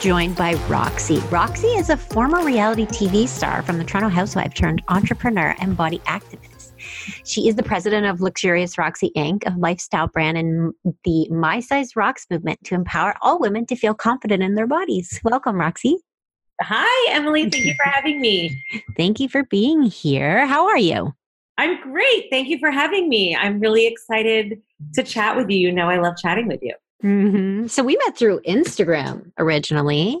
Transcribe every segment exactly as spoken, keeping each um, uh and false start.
joined by Roxy. Roxy is a former reality T V star from the Toronto housewife turned entrepreneur and body activist. She is the president of Luxurious Roxy, Incorporated, a lifestyle brand in the My Size Rocks movement to empower all women to feel confident in their bodies. Welcome, Roxy. Hi, Emily. Thank you for having me. Thank you for being here. How are you? I'm great. Thank you for having me. I'm really excited to chat with you. You know, I love chatting with you. Mm-hmm. So we met through Instagram originally,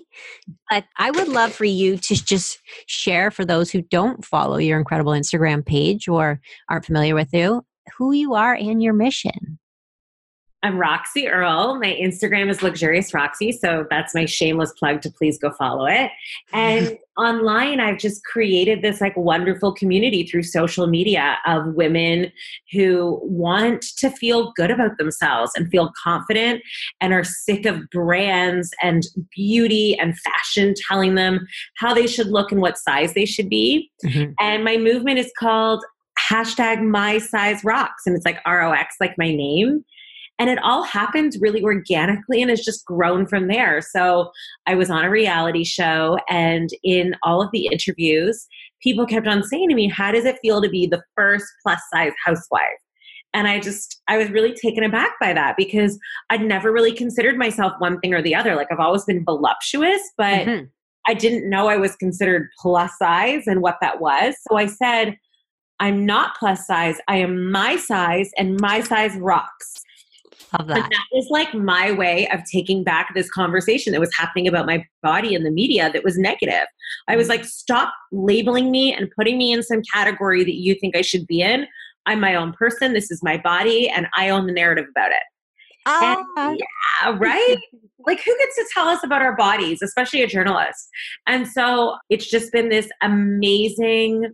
but I would love for you to just share for those who don't follow your incredible Instagram page or aren't familiar with you, who you are and your mission. I'm Roxy Earle. My Instagram is Luxurious Roxy. So that's my shameless plug to please go follow it. And online, I've just created this like wonderful community through social media of women who want to feel good about themselves and feel confident and are sick of brands and beauty and fashion telling them how they should look and what size they should be. Mm-hmm. And my movement is called hashtag My Size Rocks. And it's like R O X, like my name. And it all happened really organically and has just grown from there. So I was on a reality show, and in all of the interviews, people kept on saying to me, how does it feel to be the first plus size housewife? And I just, I was really taken aback by that because I'd never really considered myself one thing or the other. Like I've always been voluptuous, but mm-hmm. I didn't know I was considered plus size and what that was. So I said, I'm not plus size. I am my size, and my size rocks. Love that. And that was like my way of taking back this conversation that was happening about my body in the media that was negative. I was like, stop labeling me and putting me in some category that you think I should be in. I'm my own person. This is my body, and I own the narrative about it. Uh, and yeah, right? Like who gets to tell us about our bodies, especially a journalist? And so it's just been this amazing,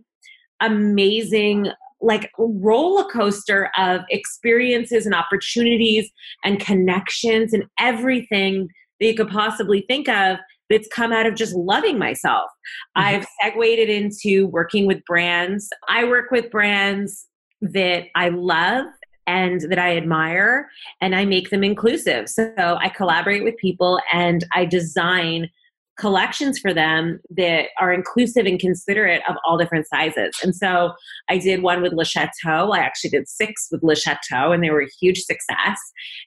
amazing like roller coaster of experiences and opportunities and connections and everything that you could possibly think of that's come out of just loving myself. Mm-hmm. I've segued into working with brands. I work with brands that I love and that I admire, and I make them inclusive. So I collaborate with people and I design collections for them that are inclusive and considerate of all different sizes. And so I did one with Le Chateau. I actually did six with Le Chateau, and they were a huge success.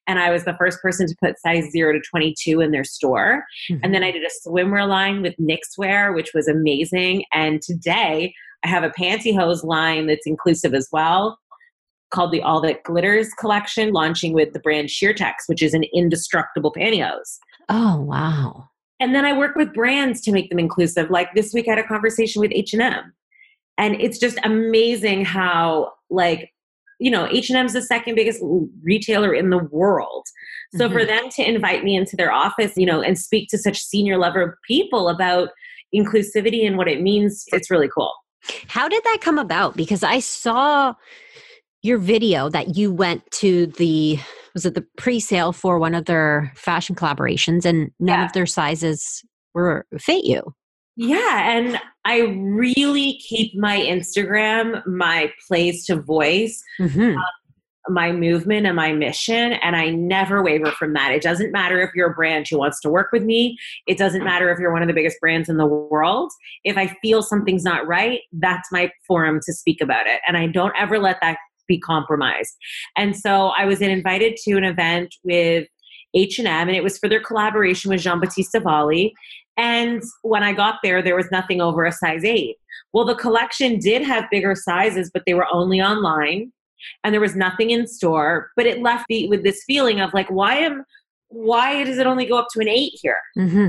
And I was the first person to put size zero to twenty-two in their store. Mm-hmm. And then I did a swimwear line with NYXwear, which was amazing. And today I have a pantyhose line that's inclusive as well, called the All That Glitters Collection, launching with the brand Sheertex, which is an indestructible pantyhose. Oh, wow. And then I work with brands to make them inclusive. Like this week I had a conversation with H and M, and it's just amazing how like, you know, H and M is the second biggest retailer in the world. So mm-hmm. for them to invite me into their office, you know, and speak to such senior level people about inclusivity and what it means, it's really cool. How did that come about? Because I saw your video that you went to the, was it the pre-sale for one of their fashion collaborations, and none yeah. of their sizes were fit you. Yeah. And I really keep my Instagram, my place to voice, mm-hmm. uh, my movement and my mission. And I never waver from that. It doesn't matter if you're a brand who wants to work with me. It doesn't matter if you're one of the biggest brands in the world. If I feel something's not right, that's my forum to speak about it. And I don't ever let that be compromised. And so I was invited to an event with H and M, and it was for their collaboration with Jean-Baptiste Vali. And when I got there, there was nothing over a size eight. Well, the collection did have bigger sizes, but they were only online and there was nothing in store, but it left me with this feeling of like, why am, why does it only go up to an eight here? Mm-hmm.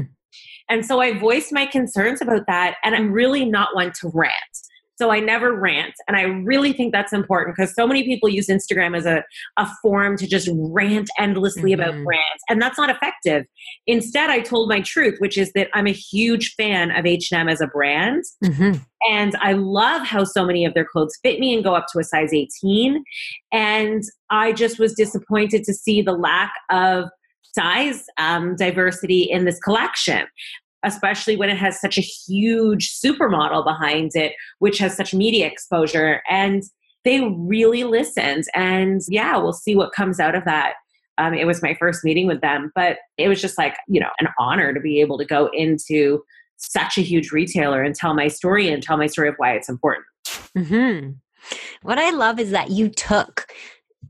And so I voiced my concerns about that. And I'm really not one to rant. So I never rant. And I really think that's important because so many people use Instagram as a, a forum to just rant endlessly mm-hmm. about brands. And that's not effective. Instead, I told my truth, which is that I'm a huge fan of H and M as a brand. Mm-hmm. And I love how so many of their clothes fit me and go up to a size eighteen. And I just was disappointed to see the lack of size um, diversity in this collection, especially when it has such a huge supermodel behind it, which has such media exposure. And they really listened. And yeah, we'll see what comes out of that. Um, it was my first meeting with them, but it was just like, you know, an honor to be able to go into such a huge retailer and tell my story and tell my story of why it's important. Mm-hmm. What I love is that you took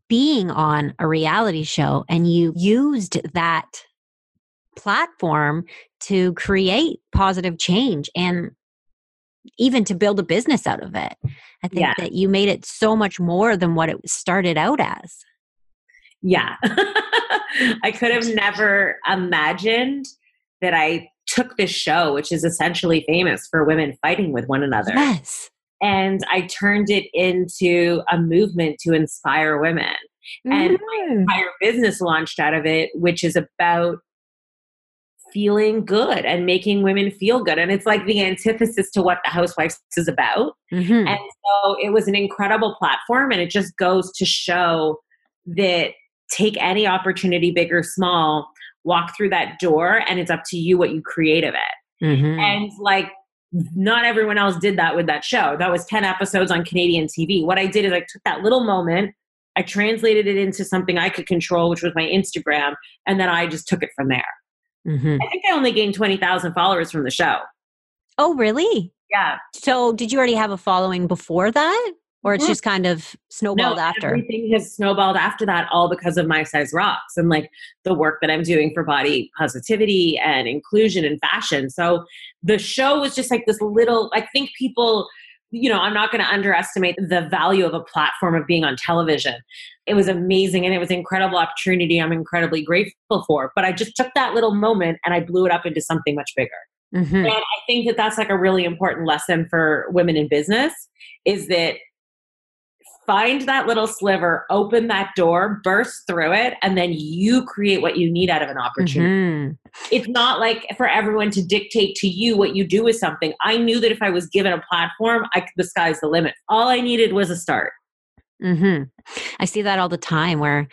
being on a reality show and you used that platform to create positive change and even to build a business out of it. I think yeah. that you made it so much more than what it started out as. Yeah. I could have never imagined that I took this show, which is essentially famous for women fighting with one another. Yes. And I turned it into a movement to inspire women. Mm. And my entire business launched out of it, which is about feeling good and making women feel good. And it's like the antithesis to what The Housewives is about. Mm-hmm. And so it was an incredible platform. And it just goes to show that take any opportunity, big or small, walk through that door, and it's up to you what you create of it. Mm-hmm. And like, not everyone else did that with that show. That was ten episodes on Canadian T V. What I did is I took that little moment, I translated it into something I could control, which was my Instagram, and then I just took it from there. Mm-hmm. I think I only gained twenty thousand followers from the show. Oh, really? Yeah. So did you already have a following before that? Or it's just kind of snowballed no, after? Everything has snowballed after that, all because of My Size Rocks and like the work that I'm doing for body positivity and inclusion and fashion. So the show was just like this little, I think people, you know, I'm not going to underestimate the value of a platform of being on television. It was amazing and it was an incredible opportunity I'm incredibly grateful for. But I just took that little moment and I blew it up into something much bigger. Mm-hmm. And I think that that's like a really important lesson for women in business is that find that little sliver, open that door, burst through it, and then you create what you need out of an opportunity. Mm-hmm. It's not like for everyone to dictate to you what you do with something. I knew that if I was given a platform, I could, the sky's the limit. All I needed was a start. Mm-hmm. I see that all the time where,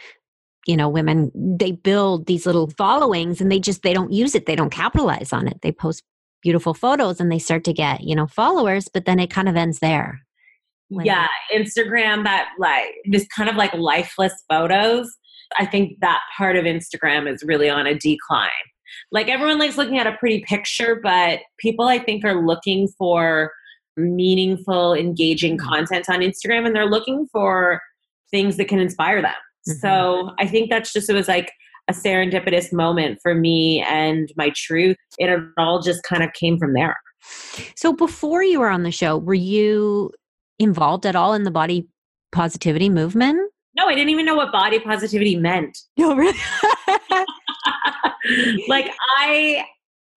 you know, women, they build these little followings and they just, they don't use it. They don't capitalize on it. They post beautiful photos and they start to get, you know, followers, but then it kind of ends there. When yeah. Instagram, that like this kind of like lifeless photos. I think that part of Instagram is really on a decline. Like everyone likes looking at a pretty picture, but people I think are looking for meaningful, engaging content on Instagram and they're looking for things that can inspire them. Mm-hmm. So I think that's just, it was like a serendipitous moment for me and my truth. It all just kind of came from there. So before you were on the show, were you involved at all in the body positivity movement? No, I didn't even know what body positivity meant. No, really? Like I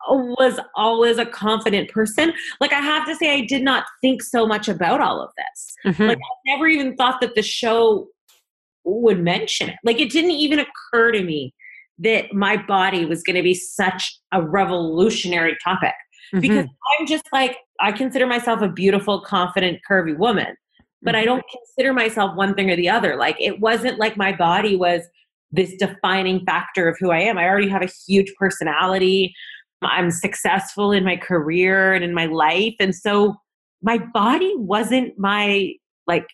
was always a confident person. Like I have to say, I did not think so much about all of this. Mm-hmm. Like I never even thought that the show would mention it. Like it didn't even occur to me that my body was going to be such a revolutionary topic. Mm-hmm. Because I'm just like, I consider myself a beautiful, confident, curvy woman, but mm-hmm. I don't consider myself one thing or the other. Like it wasn't like my body was this defining factor of who I am. I already have a huge personality. I'm successful in my career and in my life. And so my body wasn't my like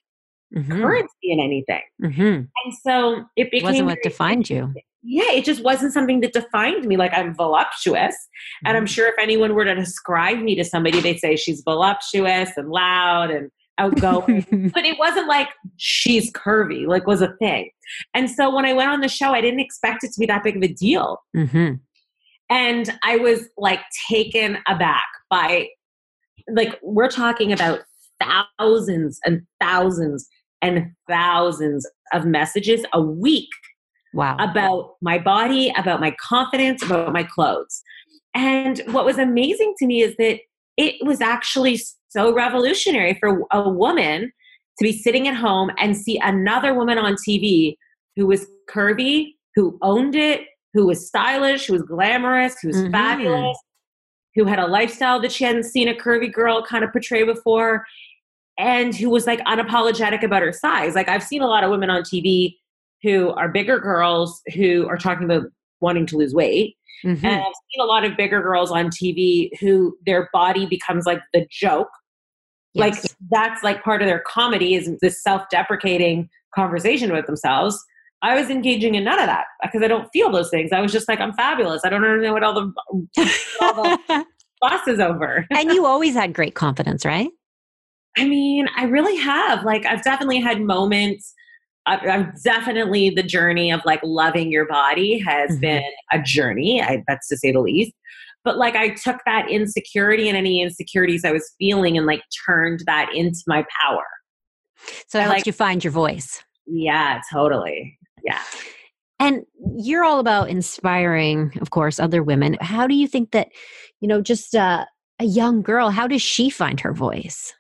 mm-hmm. currency in anything. Mm-hmm. And so it became- It wasn't what defined you. Yeah, it just wasn't something that defined me. Like I'm voluptuous. And I'm sure if anyone were to describe me to somebody, they'd say she's voluptuous and loud and outgoing. But it wasn't like she's curvy, like was a thing. And so when I went on the show, I didn't expect it to be that big of a deal. Mm-hmm. And I was like taken aback by, like we're talking about thousands and thousands and thousands of messages a week. Wow. About my body, about my confidence, about my clothes. And what was amazing to me is that it was actually so revolutionary for a woman to be sitting at home and see another woman on T V who was curvy, who owned it, who was stylish, who was glamorous, who was mm-hmm. fabulous, who had a lifestyle that she hadn't seen a curvy girl kind of portray before, and who was like unapologetic about her size. Like I've seen a lot of women on T V who are bigger girls who are talking about wanting to lose weight. Mm-hmm. And I've seen a lot of bigger girls on T V who their body becomes like the joke. Yes. Like that's like part of their comedy is this self-deprecating conversation with themselves. I was engaging in none of that because I don't feel those things. I was just like, I'm fabulous. I don't know what all the, all the fuss is over. And you always had great confidence, right? I mean, I really have. Like, I've definitely had moments. I've, I've definitely, the journey of like loving your body has mm-hmm. been a journey. I, that's to say the least. But like, I took that insecurity and any insecurities I was feeling and like turned that into my power. So it helped like, you find your voice. Yeah, totally. Yeah. And you're all about inspiring, of course, other women. How do you think that, you know, just uh, a young girl, how does she find her voice?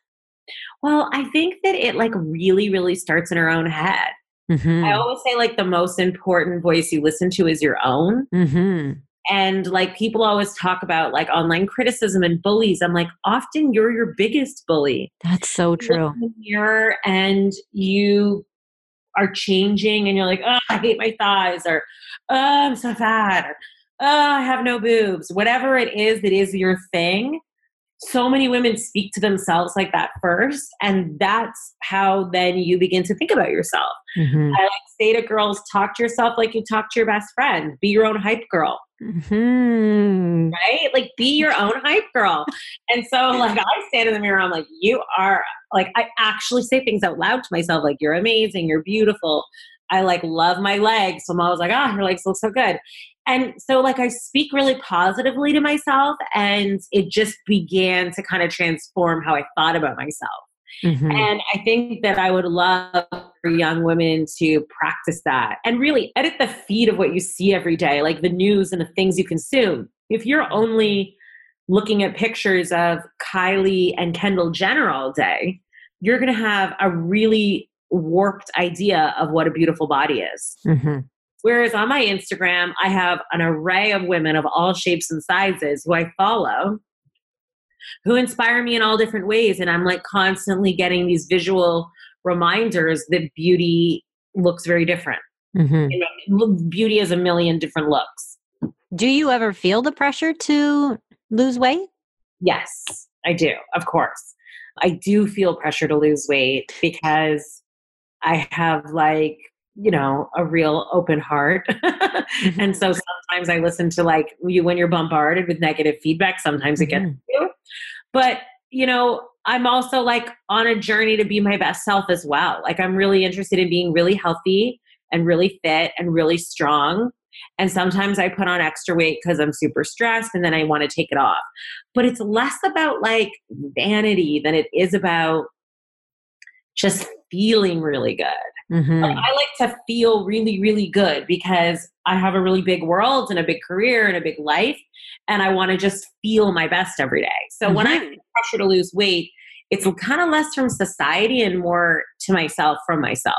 Well, I think that it like really, really starts in her own head. Mm-hmm. I always say like the most important voice you listen to is your own. Mm-hmm. And like people always talk about like online criticism and bullies. I'm like, often you're your biggest bully. That's so true. You look in the mirror and you are changing and you're like, oh, I hate my thighs, or oh, I'm so fat, or oh, I have no boobs. Whatever it is that is your thing. So many women speak to themselves like that first. And that's how then you begin to think about yourself. Mm-hmm. I like say to girls, talk to yourself like you talk to your best friend. Be your own hype girl. Mm-hmm. Right? Like be your own hype girl. And so like I stand in the mirror, I'm like, you are like, I actually say things out loud to myself. Like, you're amazing. You're beautiful. I like love my legs. So I'm always like, ah, oh, your legs look so good. And so like I speak really positively to myself, and it just began to kind of transform how I thought about myself. Mm-hmm. And I think that I would love for young women to practice that and really edit the feed of what you see every day, like the news and the things you consume. If you're only looking at pictures of Kylie and Kendall Jenner all day, you're going to have a really warped idea of what a beautiful body is. Mm-hmm. Whereas on my Instagram, I have an array of women of all shapes and sizes who I follow, who inspire me in all different ways. And I'm like constantly getting these visual reminders that beauty looks very different. Mm-hmm. You know, beauty has a million different looks. Do you ever feel the pressure to lose weight? Yes, I do. Of course. I do feel pressure to lose weight because I have like, you know, a real open heart. Mm-hmm. And so sometimes I listen to like you, when you're bombarded with negative feedback, sometimes mm-hmm. it gets you. But, you know, I'm also like on a journey to be my best self as well. Like I'm really interested in being really healthy and really fit and really strong. And sometimes I put on extra weight because I'm super stressed and then I want to take it off. But it's less about like vanity than it is about just feeling really good. Mm-hmm. Like, I like to feel really, really good because I have a really big world and a big career and a big life, and I want to just feel my best every day. So mm-hmm. when I feel pressure to lose weight, it's kind of less from society and more to myself, from myself,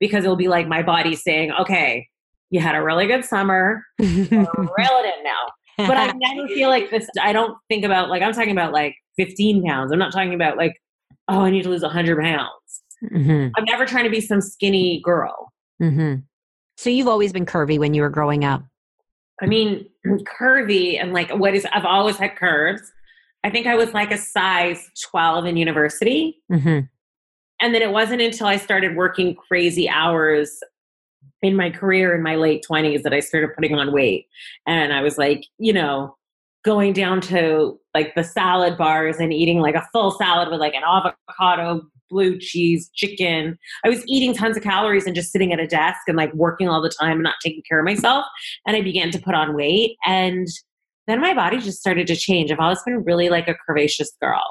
because it'll be like my body saying, okay, you had a really good summer, reel it in now. But I never feel like this. I don't think about like, I'm talking about like fifteen pounds. I'm not talking about like, oh, I need to lose one hundred pounds. Mm-hmm. I'm never trying to be some skinny girl. Mm-hmm. So you've always been curvy when you were growing up. I mean, curvy and like what is, I've always had curves. I think I was like a size twelve in university. Mm-hmm. And then it wasn't until I started working crazy hours in my career in my late twenties that I started putting on weight. And I was like, you know, going down to like the salad bars and eating like a full salad with like an avocado, blue cheese, chicken. I was eating tons of calories and just sitting at a desk and like working all the time and not taking care of myself. And I began to put on weight. And then my body just started to change. I've always been really like a curvaceous girl.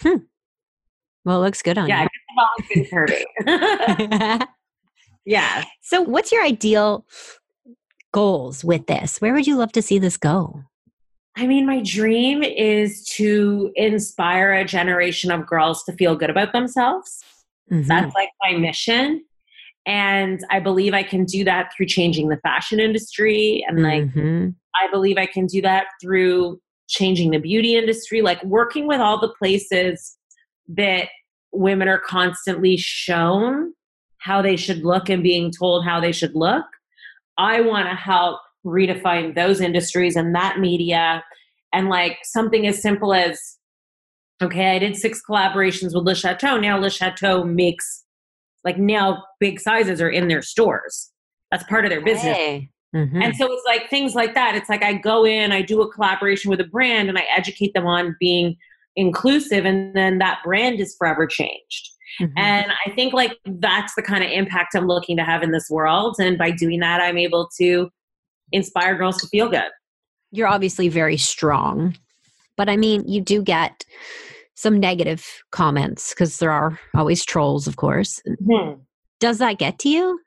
Hmm. Well, it looks good on yeah, you. Yeah, I've always been curvy. Yeah. So what's your ideal goals with this? Where would you love to see this go? I mean, my dream is to inspire a generation of girls to feel good about themselves. Mm-hmm. That's like my mission. And I believe I can do that through changing the fashion industry. And like, mm-hmm. I believe I can do that through changing the beauty industry, like working with all the places that women are constantly shown how they should look and being told how they should look. I want to help redefine those industries and that media. And like something as simple as, okay, I did six collaborations with Le Chateau. Now Le Chateau makes like now big sizes are in their stores. That's part of their business. Hey. Mm-hmm. And so it's like things like that. It's like I go in, I do a collaboration with a brand and I educate them on being inclusive, and then that brand is forever changed. Mm-hmm. And I think like that's the kind of impact I'm looking to have in this world. And by doing that, I'm able to inspire girls to feel good. You're obviously very strong, but I mean, you do get some negative comments because there are always trolls, of course. Mm-hmm. Does that get to you?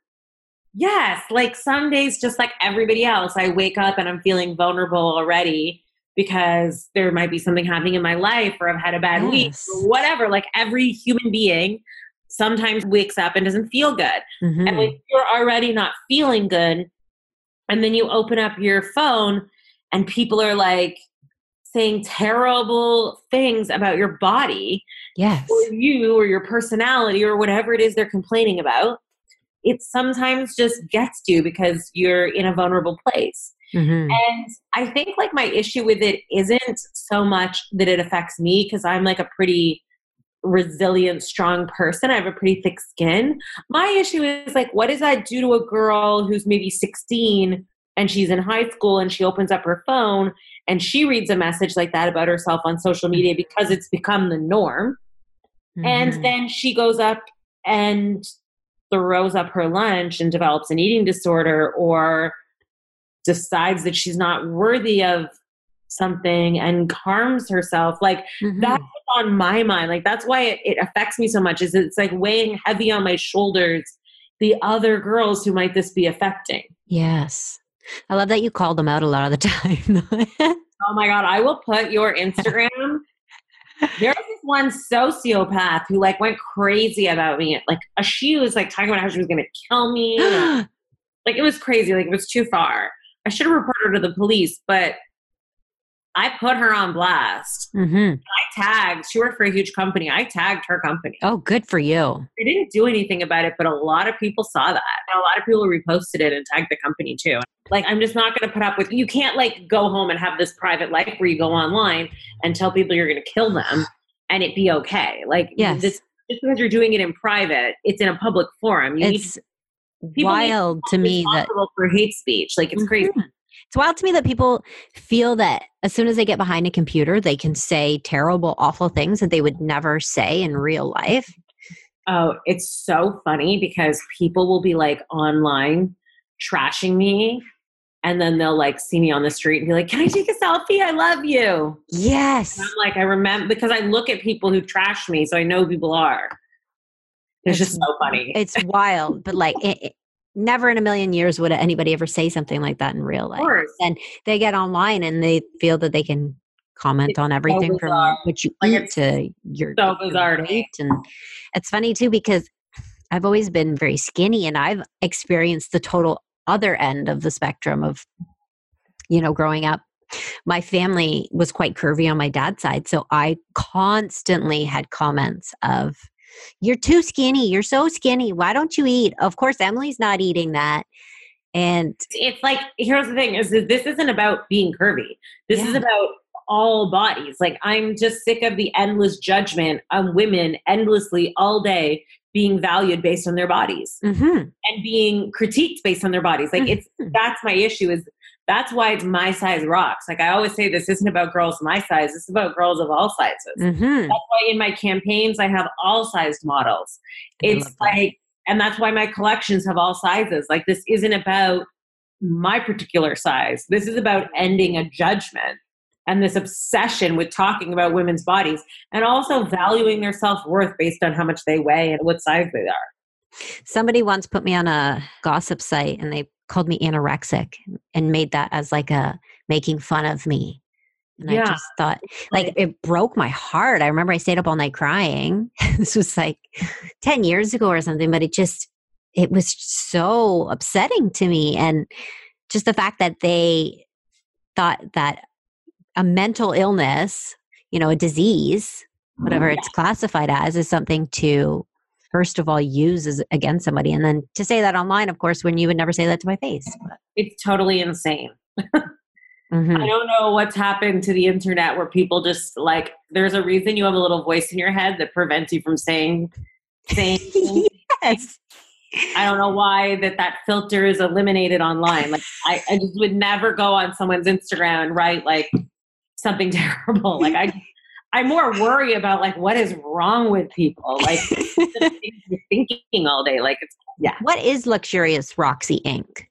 Yes. Like some days, just like everybody else, I wake up and I'm feeling vulnerable already because there might be something happening in my life or I've had a bad yes. week or whatever. Like every human being sometimes wakes up and doesn't feel good. Mm-hmm. And when you're already not feeling good and then you open up your phone and people are like saying terrible things about your body yes. or you or your personality or whatever it is they're complaining about, it sometimes just gets you because you're in a vulnerable place. Mm-hmm. And I think like my issue with it isn't so much that it affects me because I'm like a pretty resilient, strong person. I have a pretty thick skin. My issue is like, what does that do to a girl who's maybe sixteen and she's in high school and she opens up her phone and she reads a message like that about herself on social media because it's become the norm. Mm-hmm. And then she goes up and throws up her lunch and develops an eating disorder or decides that she's not worthy of something and harms herself. Like mm-hmm. that's on my mind. Like that's why it, it affects me so much, is it's like weighing heavy on my shoulders, the other girls who might this be affecting. Yes. I love that you call them out a lot of the time. Oh my God. I will put your Instagram. There's this one sociopath who like went crazy about me. Like she was like talking about how she was going to kill me. Like it was crazy. Like it was too far. I should have reported her to the police, but I put her on blast. Mm-hmm. I tagged, she worked for a huge company. I tagged her company. Oh, good for you. They didn't do anything about it, but a lot of people saw that. And a lot of people reposted it and tagged the company too. Like, I'm just not going to put up with, you can't like go home and have this private life where you go online and tell people you're going to kill them and it be okay. Like yes. this, just because you're doing it in private, it's in a public forum. You it's need to, wild need to, to me that for hate speech. Like it's mm-hmm. crazy. It's wild to me that people feel that as soon as they get behind a computer, they can say terrible, awful things that they would never say in real life. Oh, it's so funny because people will be like online trashing me and then they'll like see me on the street and be like, can I take a selfie? I love you. Yes. And I'm like, I remember because I look at people who trash me. So I know who people are. It's, it's just so funny. It's wild, but like it, it never in a million years would anybody ever say something like that in real life. Of course. And they get online and they feel that they can comment it's on everything so from what you like eat to your so bizarre to eat. And it's funny too, because I've always been very skinny and I've experienced the total other end of the spectrum of, you know, growing up. My family was quite curvy on my dad's side. So I constantly had comments of, you're too skinny. You're so skinny. Why don't you eat? Of course, Emily's not eating that. And it's like, here's the thing, is that this isn't about being curvy. This yeah. is about all bodies. Like I'm just sick of the endless judgment on women endlessly all day being valued based on their bodies mm-hmm. and being critiqued based on their bodies. Like mm-hmm. it's, that's my issue is that's why it's My Size Rocks. Like I always say, this isn't about girls my size. This is about girls of all sizes. Mm-hmm. That's why in my campaigns, I have all sized models. It's like, and that's why my collections have all sizes. Like this isn't about my particular size. This is about ending a judgment and this obsession with talking about women's bodies and also valuing their self-worth based on how much they weigh and what size they are. Somebody once put me on a gossip site and they called me anorexic and made that as like a making fun of me. And yeah. I just thought like it broke my heart. I remember I stayed up all night crying. This was like ten years ago or something, but it just, it was so upsetting to me. And just the fact that they thought that a mental illness, you know, a disease, whatever oh, yeah. it's classified as, is something to first of all, uses against somebody. And then to say that online, of course, when you would never say that to my face. But. It's totally insane. Mm-hmm. I don't know what's happened to the internet where people just like, there's a reason you have a little voice in your head that prevents you from saying, saying yes. I don't know why that that filter is eliminated online. Like I, I just would never go on someone's Instagram and write like something terrible. Like I, I more worry about like what is wrong with people. Like the things you're thinking all day. Like it's yeah. What is Luxurious Roxy, Incorporated?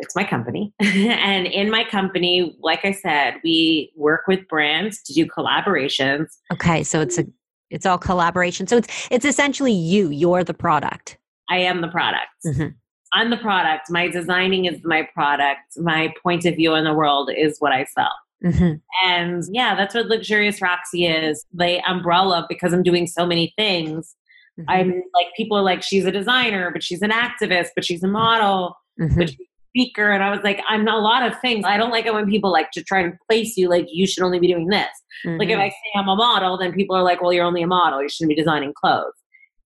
It's my company. And in my company, like I said, we work with brands to do collaborations. Okay. So it's a, it's all collaboration. So it's, it's essentially you, you're the product. I am the product. Mm-hmm. I'm the product. My designing is my product. My point of view in the world is what I sell. Mm-hmm. And yeah, that's what Luxurious Roxy is. The umbrella, because I'm doing so many things. Mm-hmm. I'm like, people are like, she's a designer, but she's an activist, but she's a model, mm-hmm. but she's speaker. And I was like, I'm a lot of things. I don't like it when people like to try and place you. Like you should only be doing this. Mm-hmm. Like if I say I'm a model, then people are like, well, you're only a model. You shouldn't be designing clothes.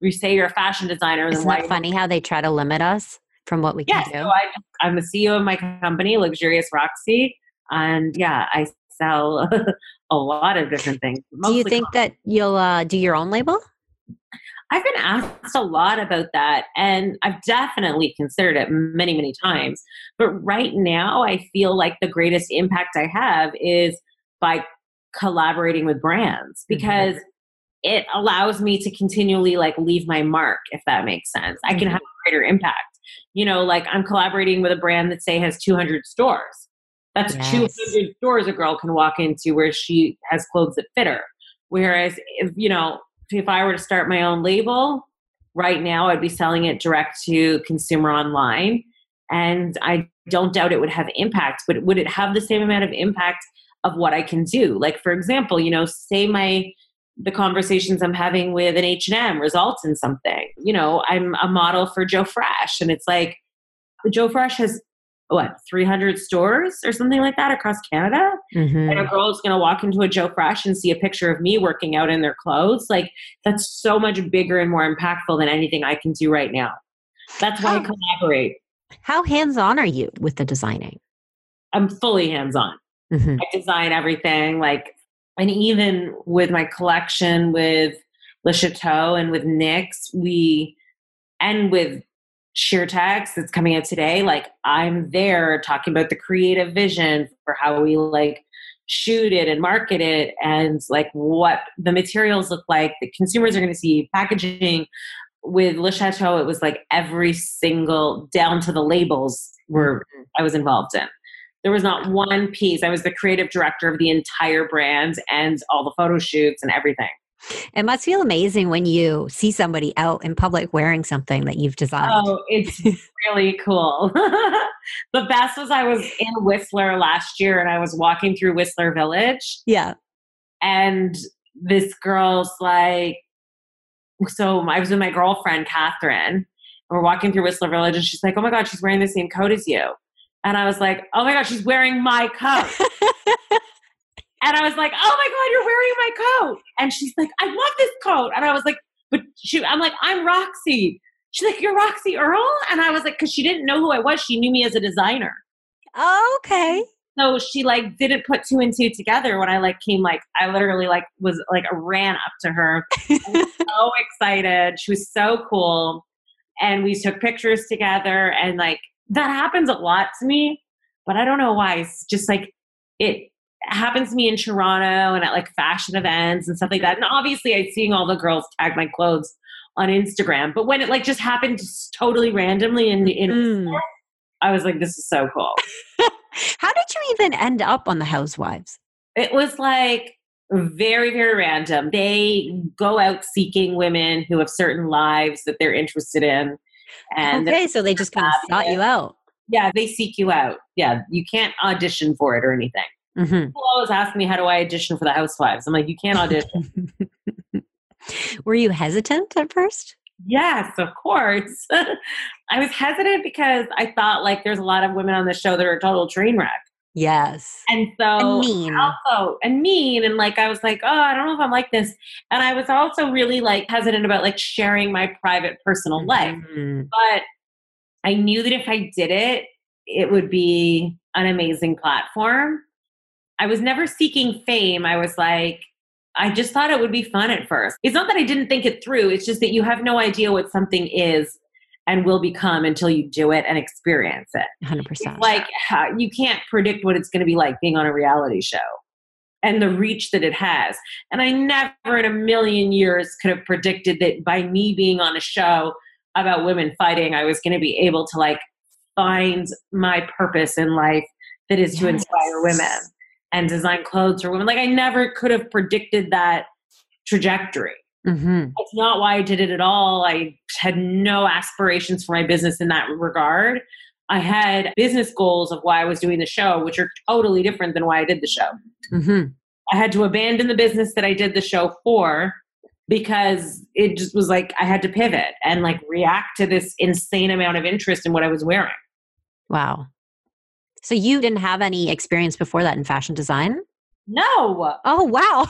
If you say you're a fashion designer. Isn't that funny how they try to limit us from what we yeah, can do? So I, I'm the C E O of my company, Luxurious Roxy. And yeah, I sell a lot of different things. Do you think clothes. That you'll uh, do your own label? I've been asked a lot about that, and I've definitely considered it many, many times. But right now, I feel like the greatest impact I have is by collaborating with brands, because mm-hmm. it allows me to continually like leave my mark, if that makes sense. Mm-hmm. I can have a greater impact. You know, like I'm collaborating with a brand that say has two hundred stores. That's yes. two hundred stores a girl can walk into where she has clothes that fit her. Whereas, if, you know, if I were to start my own label right now, I'd be selling it direct to consumer online. And I don't doubt it would have impact, but would it have the same amount of impact of what I can do? Like, for example, you know, say my, the conversations I'm having with an H and M results in something. You know, I'm a model for Joe Fresh, and it's like, Joe Fresh has what, three hundred stores or something like that across Canada. Mm-hmm. And a girl is going to walk into a Joe Fresh and see a picture of me working out in their clothes. Like that's so much bigger and more impactful than anything I can do right now. That's why how, I collaborate. How hands-on are you with the designing? I'm fully hands-on. Mm-hmm. I design everything. Like, and even with my collection with Le Chateau and with NYX, we, and with Sheertex that's coming out today. Like I'm there talking about the creative vision for how we like shoot it and market it, and like what the materials look like that consumers are going to see, packaging. With Le Chateau, it was like every single down to the labels were I was involved in. There was not one piece. I was the creative director of the entire brand and all the photo shoots and everything. It must feel amazing when you see somebody out in public wearing something that you've designed. Oh, it's really cool. The best was I was in Whistler last year and I was walking through Whistler Village. Yeah. And this girl's like, so I was with my girlfriend, Catherine, and we're walking through Whistler Village and she's like, oh my God, she's wearing the same coat as you. And I was like, oh my God, she's wearing my coat. And I was like, oh my God, you're wearing my coat. And she's like, I love this coat. And I was like, but she, I'm like, I'm Roxy. She's like, you're Roxy Earl? And I was like, because she didn't know who I was. She knew me as a designer. Oh, okay. So she like didn't put two and two together when I like came, like, I literally like was like ran up to her. I was so excited. She was so cool. And we took pictures together. And like, that happens a lot to me, but I don't know why. It's just like, it, It happens to me in Toronto and at like fashion events and stuff like that. And obviously I seeing all the girls tag my clothes on Instagram, but when it like just happened just totally randomly in, in mm. I was like, this is so cool. How did you even end up on the Housewives? It was like very, very random. They go out seeking women who have certain lives that they're interested in. And okay. So they just kind of sought you out. Yeah. They seek you out. Yeah. You can't audition for it or anything. Mm-hmm. People always ask me, how do I audition for the Housewives? I'm like, you can't audition. Were you hesitant at first? Yes, of course. I was hesitant because I thought like there's a lot of women on the show that are a total train wreck. Yes. And so and mean. also and mean. And like, I was like, oh, I don't know if I'm like this. And I was also really like hesitant about like sharing my private personal life. Mm-hmm. But I knew that if I did it, it would be an amazing platform. I was never seeking fame. I was like, I just thought it would be fun at first. It's not that I didn't think it through. It's just that you have no idea what something is and will become until you do it and experience it. one hundred percent. It's like, you can't predict what it's going to be like being on a reality show and the reach that it has. And I never in a million years could have predicted that by me being on a show about women fighting, I was going to be able to like find my purpose in life that is yes. to inspire women and design clothes for women. Like I never could have predicted that trajectory. Mm-hmm. It's not why I did it at all. I had no aspirations for my business in that regard. I had business goals of why I was doing the show, which are totally different than why I did the show. Mm-hmm. I had to abandon the business that I did the show for because it just was like, I had to pivot and like react to this insane amount of interest in what I was wearing. Wow. So you didn't have any experience before that in fashion design? No. Oh, wow.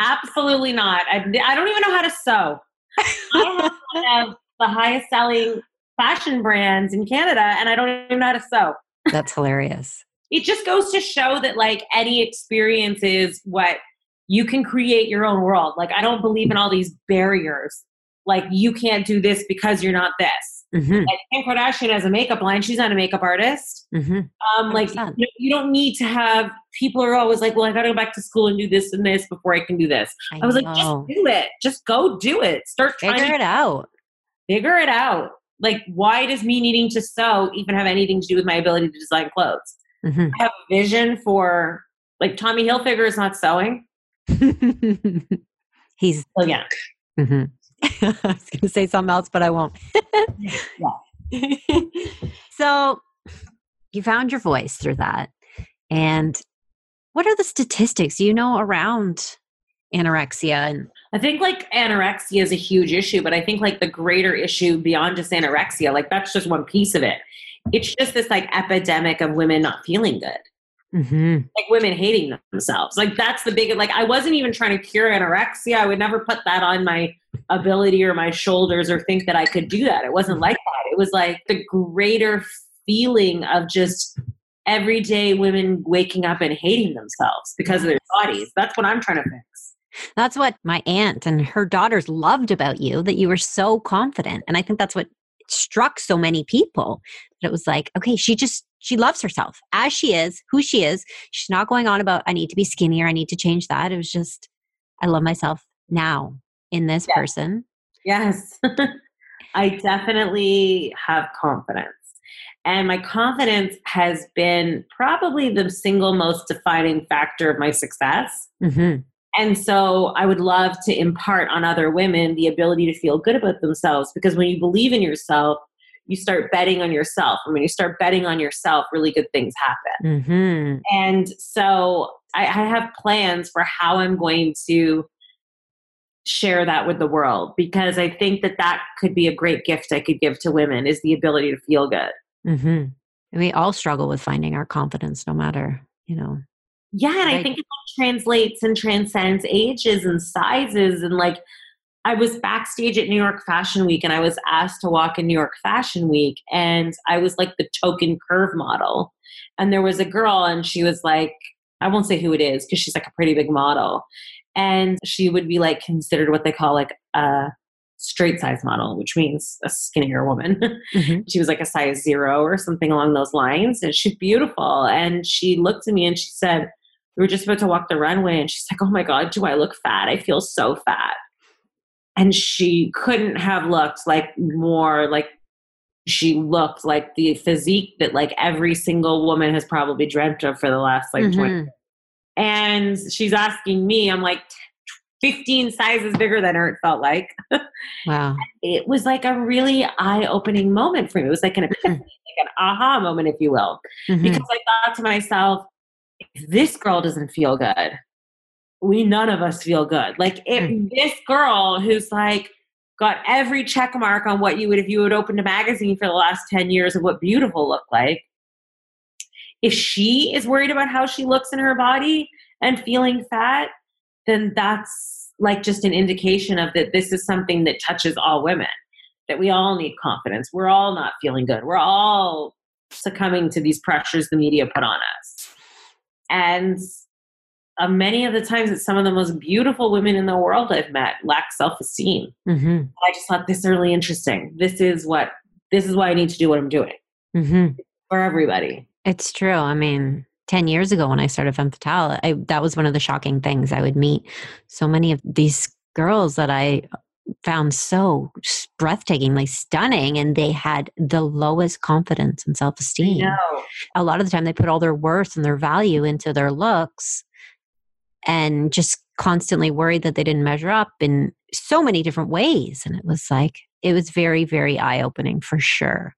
Absolutely not. I, I don't even know how to sew. I have one of the highest selling fashion brands in Canada and I don't even know how to sew. That's hilarious. It just goes to show that like any experience is what you can create your own world. Like I don't believe in all these barriers. Like you can't do this because you're not this. Mm-hmm. Like Kim Kardashian has a makeup line. She's not a makeup artist. Mm-hmm. Um, like you, you don't need to have, people are always like, well, I got to go back to school and do this and this before I can do this. I, I was know. like, just do it. Just go do it. Start trying Figure to, it out. Figure it out. Like why does me needing to sew even have anything to do with my ability to design clothes? Mm-hmm. I have a vision for like Tommy Hilfiger is not sewing. He's so young. Mm-hmm. I was going to say something else, but I won't. So you found your voice through that. And what are the statistics, you know, around anorexia? And I think like anorexia is a huge issue, but I think like the greater issue beyond just anorexia, like that's just one piece of it. It's just this like epidemic of women not feeling good. Mm-hmm. Like women hating themselves. Like that's the big, like I wasn't even trying to cure anorexia. I would never put that on my ability or my shoulders or think that I could do that. It wasn't like that. It was like the greater feeling of just everyday women waking up and hating themselves because of their bodies. That's what I'm trying to fix. That's what my aunt and her daughters loved about you, that you were so confident. And I think that's what struck so many people. That it was like, okay, she just, she loves herself as she is, who she is. She's not going on about, I need to be skinnier. I need to change that. It was just, I love myself now in this yes. person. Yes. I definitely have confidence. And my confidence has been probably the single most defining factor of my success. Mm-hmm. And so I would love to impart on other women the ability to feel good about themselves, because when you believe in yourself, you start betting on yourself. And when you start betting on yourself, really good things happen. Mm-hmm. And so I, I have plans for how I'm going to share that with the world, because I think that that could be a great gift I could give to women, is the ability to feel good. Mm-hmm. And we all struggle with finding our confidence, no matter, you know. Yeah. And I, I think it translates and transcends ages and sizes. And like, I was backstage at New York Fashion Week and I was asked to walk in New York Fashion Week, and I was like the token curve model. And there was a girl and she was like, I won't say who it is because she's like a pretty big model. And she would be like considered what they call like a straight size model, which means a skinnier woman. Mm-hmm. She was like a size zero or something along those lines. And she's beautiful. And she looked at me and she said, we were just about to walk the runway. And she's like, oh my God, do I look fat? I feel so fat. And she couldn't have looked like more like she looked like the physique that like every single woman has probably dreamt of for the last like mm-hmm. twenty years. And she's asking me, I'm like fifteen sizes bigger than her, it felt like. Wow. It was like a really eye-opening moment for me. It was like an epiphany, like an aha moment, if you will. Mm-hmm. Because I thought to myself, if this girl doesn't feel good, we none of us feel good. Like if mm-hmm. this girl who's like got every check mark on what you would, if you had opened a magazine for the last ten years of what beautiful looked like, if she is worried about how she looks in her body and feeling fat, then that's like just an indication of that this is something that touches all women, that we all need confidence. We're all not feeling good. We're all succumbing to these pressures the media put on us. And uh, many of the times it's some of the most beautiful women in the world I've met lack self-esteem. Mm-hmm. I just thought, this is really interesting. This is what, this is why I need to do what I'm doing mm-hmm. for everybody. It's true. I mean, ten years ago when I started Femme Fatale, I, that was one of the shocking things. I would meet so many of these girls that I found so breathtakingly stunning, and they had the lowest confidence and self-esteem. A lot of the time they put all their worth and their value into their looks and just constantly worried that they didn't measure up in so many different ways. And it was like, it was very, very eye-opening for sure.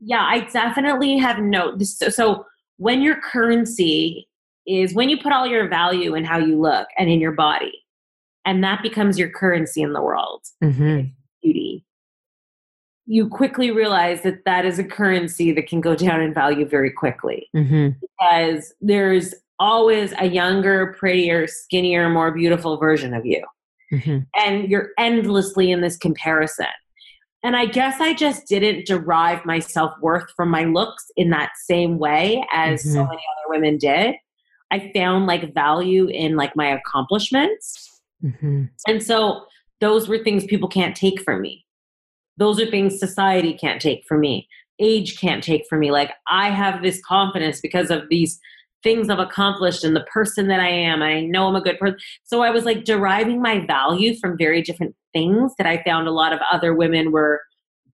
Yeah, I definitely have noticed. So, so when your currency is when you put all your value in how you look and in your body, and that becomes your currency in the world, mm-hmm. beauty, you quickly realize that that is a currency that can go down in value very quickly. Mm-hmm. Because there's always a younger, prettier, skinnier, more beautiful version of you. Mm-hmm. And you're endlessly in this comparison. And I guess I just didn't derive my self-worth from my looks in that same way as mm-hmm. so many other women did. I found like value in like my accomplishments. Mm-hmm. And so those were things people can't take from me. Those are things society can't take from me. Age can't take from me. Like, I have this confidence because of these things I've accomplished and the person that I am. I know I'm a good person. So I was like deriving my value from very different things that I found a lot of other women were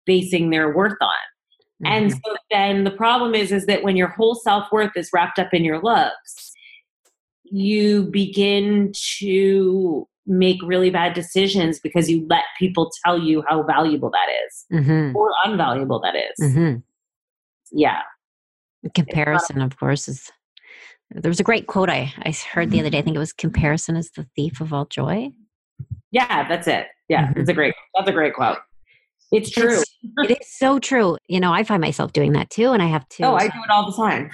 basing their worth on. Mm-hmm. And so then the problem is, is that when your whole self-worth is wrapped up in your looks, you begin to make really bad decisions because you let people tell you how valuable that is mm-hmm. or unvaluable that is. Mm-hmm. Yeah. Comparison, of course, is there was a great quote I, I heard the other day. I think it was, comparison is the thief of all joy. Yeah, that's it. Yeah. Mm-hmm. It's a great, that's a great quote. It's true. It's, it is so true. You know, I find myself doing that too. And I have to, oh, I do it all the time.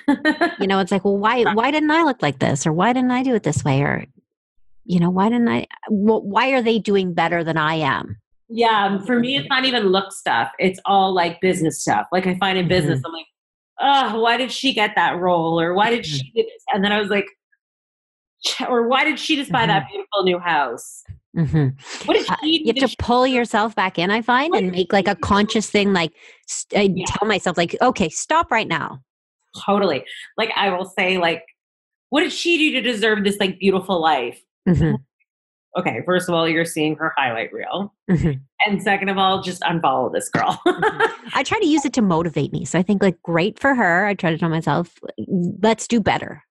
You know, it's like, well, why, why didn't I look like this? Or why didn't I do it this way? Or, you know, why didn't I, well, why are they doing better than I am? Yeah. For me, it's not even look stuff. It's all like business stuff. Like, I find in business, mm-hmm. I'm like, oh, why did she get that role? Or why did mm-hmm. she do this? And then I was like, or why did she just buy mm-hmm. that beautiful new house? Mm-hmm. What uh, you have to she- pull yourself back in, I find, what and make like a conscious thing. Like st- I yeah. tell myself, like, okay, stop right now. Totally. Like, I will say, like, what did she do to deserve this like beautiful life? Mm-hmm. Okay, first of all, you're seeing her highlight reel, mm-hmm. and second of all, just unfollow this girl. mm-hmm. I try to use it to motivate me. So I think, like, great for her. I try to tell myself, let's do better.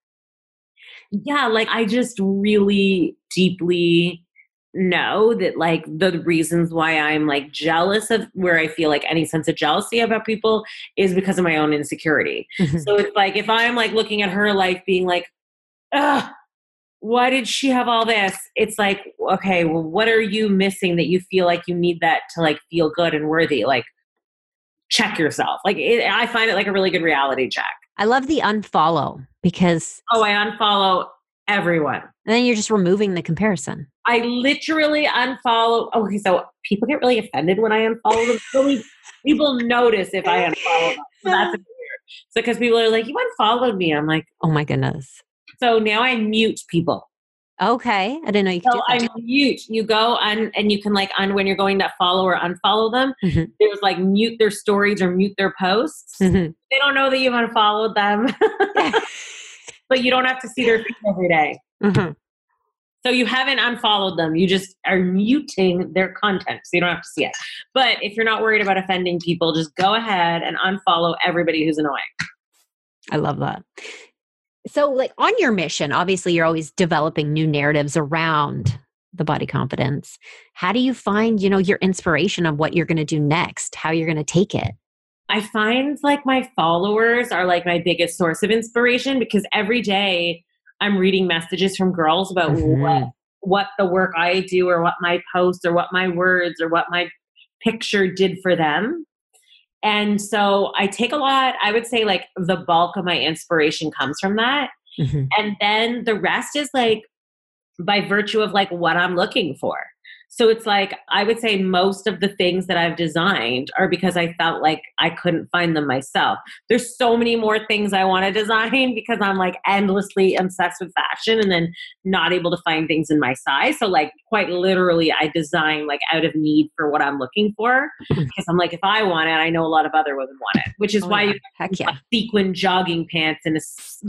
Yeah, like, I just really deeply know that like the reasons why I'm like jealous of where I feel like any sense of jealousy about people is because of my own insecurity. Mm-hmm. So it's like, if I'm like looking at her life being like, ugh, why did she have all this? It's like, okay, well, what are you missing that you feel like you need that to like feel good and worthy? Like, check yourself. Like, it, I find it like a really good reality check. I love the unfollow because. Oh, I unfollow everyone. And then you're just removing the comparison. I literally unfollow. Okay, so people get really offended when I unfollow them. Really, people notice if I unfollow them. So that's weird. So because people are like, you unfollowed me. I'm like, oh my goodness. So now I mute people. Okay. I didn't know you could so do that. I mute. You go on and you can like, on when you're going to follow or unfollow them, mm-hmm. there's like mute their stories or mute their posts. Mm-hmm. They don't know that you've unfollowed them. But you don't have to see their feed every day. Mm-hmm. So you haven't unfollowed them. You just are muting their content. So you don't have to see it. But if you're not worried about offending people, just go ahead and unfollow everybody who's annoying. I love that. So like on your mission, obviously you're always developing new narratives around the body confidence. How do you find, you know, your inspiration of what you're going to do next, how you're going to take it? I find like my followers are like my biggest source of inspiration because every day I'm reading messages from girls about mm-hmm. what, what the work I do or what my posts or what my words or what my picture did for them. And so I take a lot, I would say like the bulk of my inspiration comes from that. Mm-hmm. And then the rest is like by virtue of like what I'm looking for. So it's like, I would say most of the things that I've designed are because I felt like I couldn't find them myself. There's so many more things I want to design because I'm like endlessly obsessed with fashion and then not able to find things in my size. So like quite literally I design like out of need for what I'm looking for because I'm like, if I want it, I know a lot of other women want it, which is oh, why yeah. you Heck yeah. sequin jogging pants and,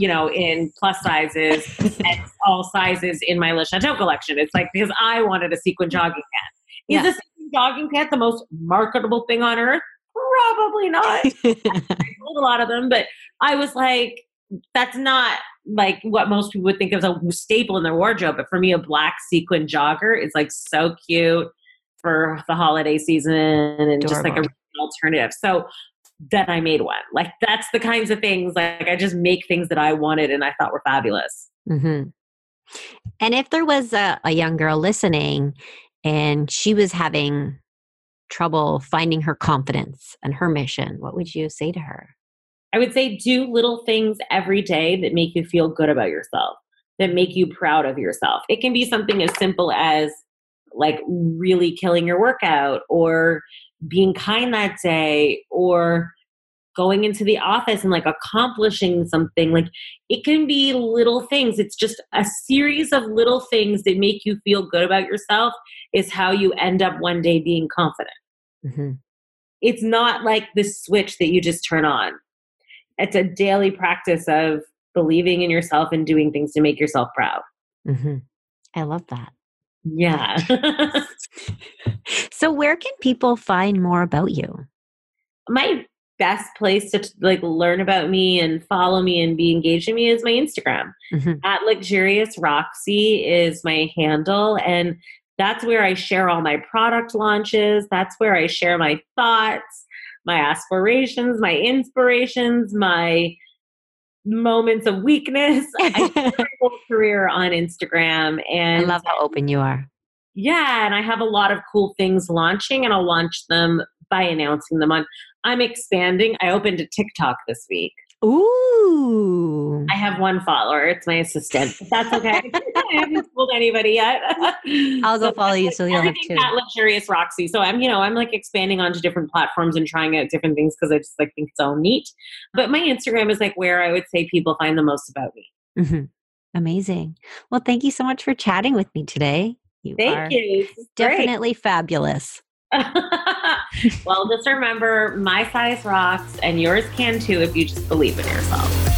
you know, in plus sizes and all sizes in my Le Chateau collection. It's like, because I wanted a sequin jogging pant. Is yeah. a sequin jogging pant the most marketable thing on earth? Probably not. I sold a lot of them, but I was like, that's not like what most people would think of as a staple in their wardrobe. But for me, a black sequin jogger is like so cute for the holiday season and Adorable. Just like a alternative. So then I made one. Like that's the kinds of things, like I just make things that I wanted and I thought were fabulous. Mm-hmm. And if there was a, a young girl listening and she was having trouble finding her confidence and her mission, what would you say to her? I would say do little things every day that make you feel good about yourself, that make you proud of yourself. It can be something as simple as like really killing your workout or being kind that day or going into the office and like accomplishing something. Like it can be little things. It's just a series of little things that make you feel good about yourself is how you end up one day being confident. Mm-hmm. It's not like this switch that you just turn on. It's a daily practice of believing in yourself and doing things to make yourself proud. Mm-hmm. I love that. Yeah. So where can people find more about you? My best place to like learn about me and follow me and be engaged in me is my Instagram. Mm-hmm. At Luxurious Roxy is my handle. And that's where I share all my product launches. That's where I share my thoughts, my aspirations, my inspirations, my moments of weakness. I started my whole career on Instagram. And I love how open you are. Yeah. And I have a lot of cool things launching and I'll launch them by announcing them on. I'm expanding. I opened a TikTok this week. Ooh. I have one follower. It's my assistant. But that's okay. I haven't told anybody yet. I'll go so follow you. Like, so you'll have two. At Luxurious Roxy. So I'm, you know, I'm like expanding onto different platforms and trying out different things because I just like think it's all neat. But my Instagram is like where I would say people find the most about me. Mm-hmm. Amazing. Well, thank you so much for chatting with me today. You thank are you. Definitely great. Fabulous. Well, just remember, my size rocks and yours can too if you just believe in yourself.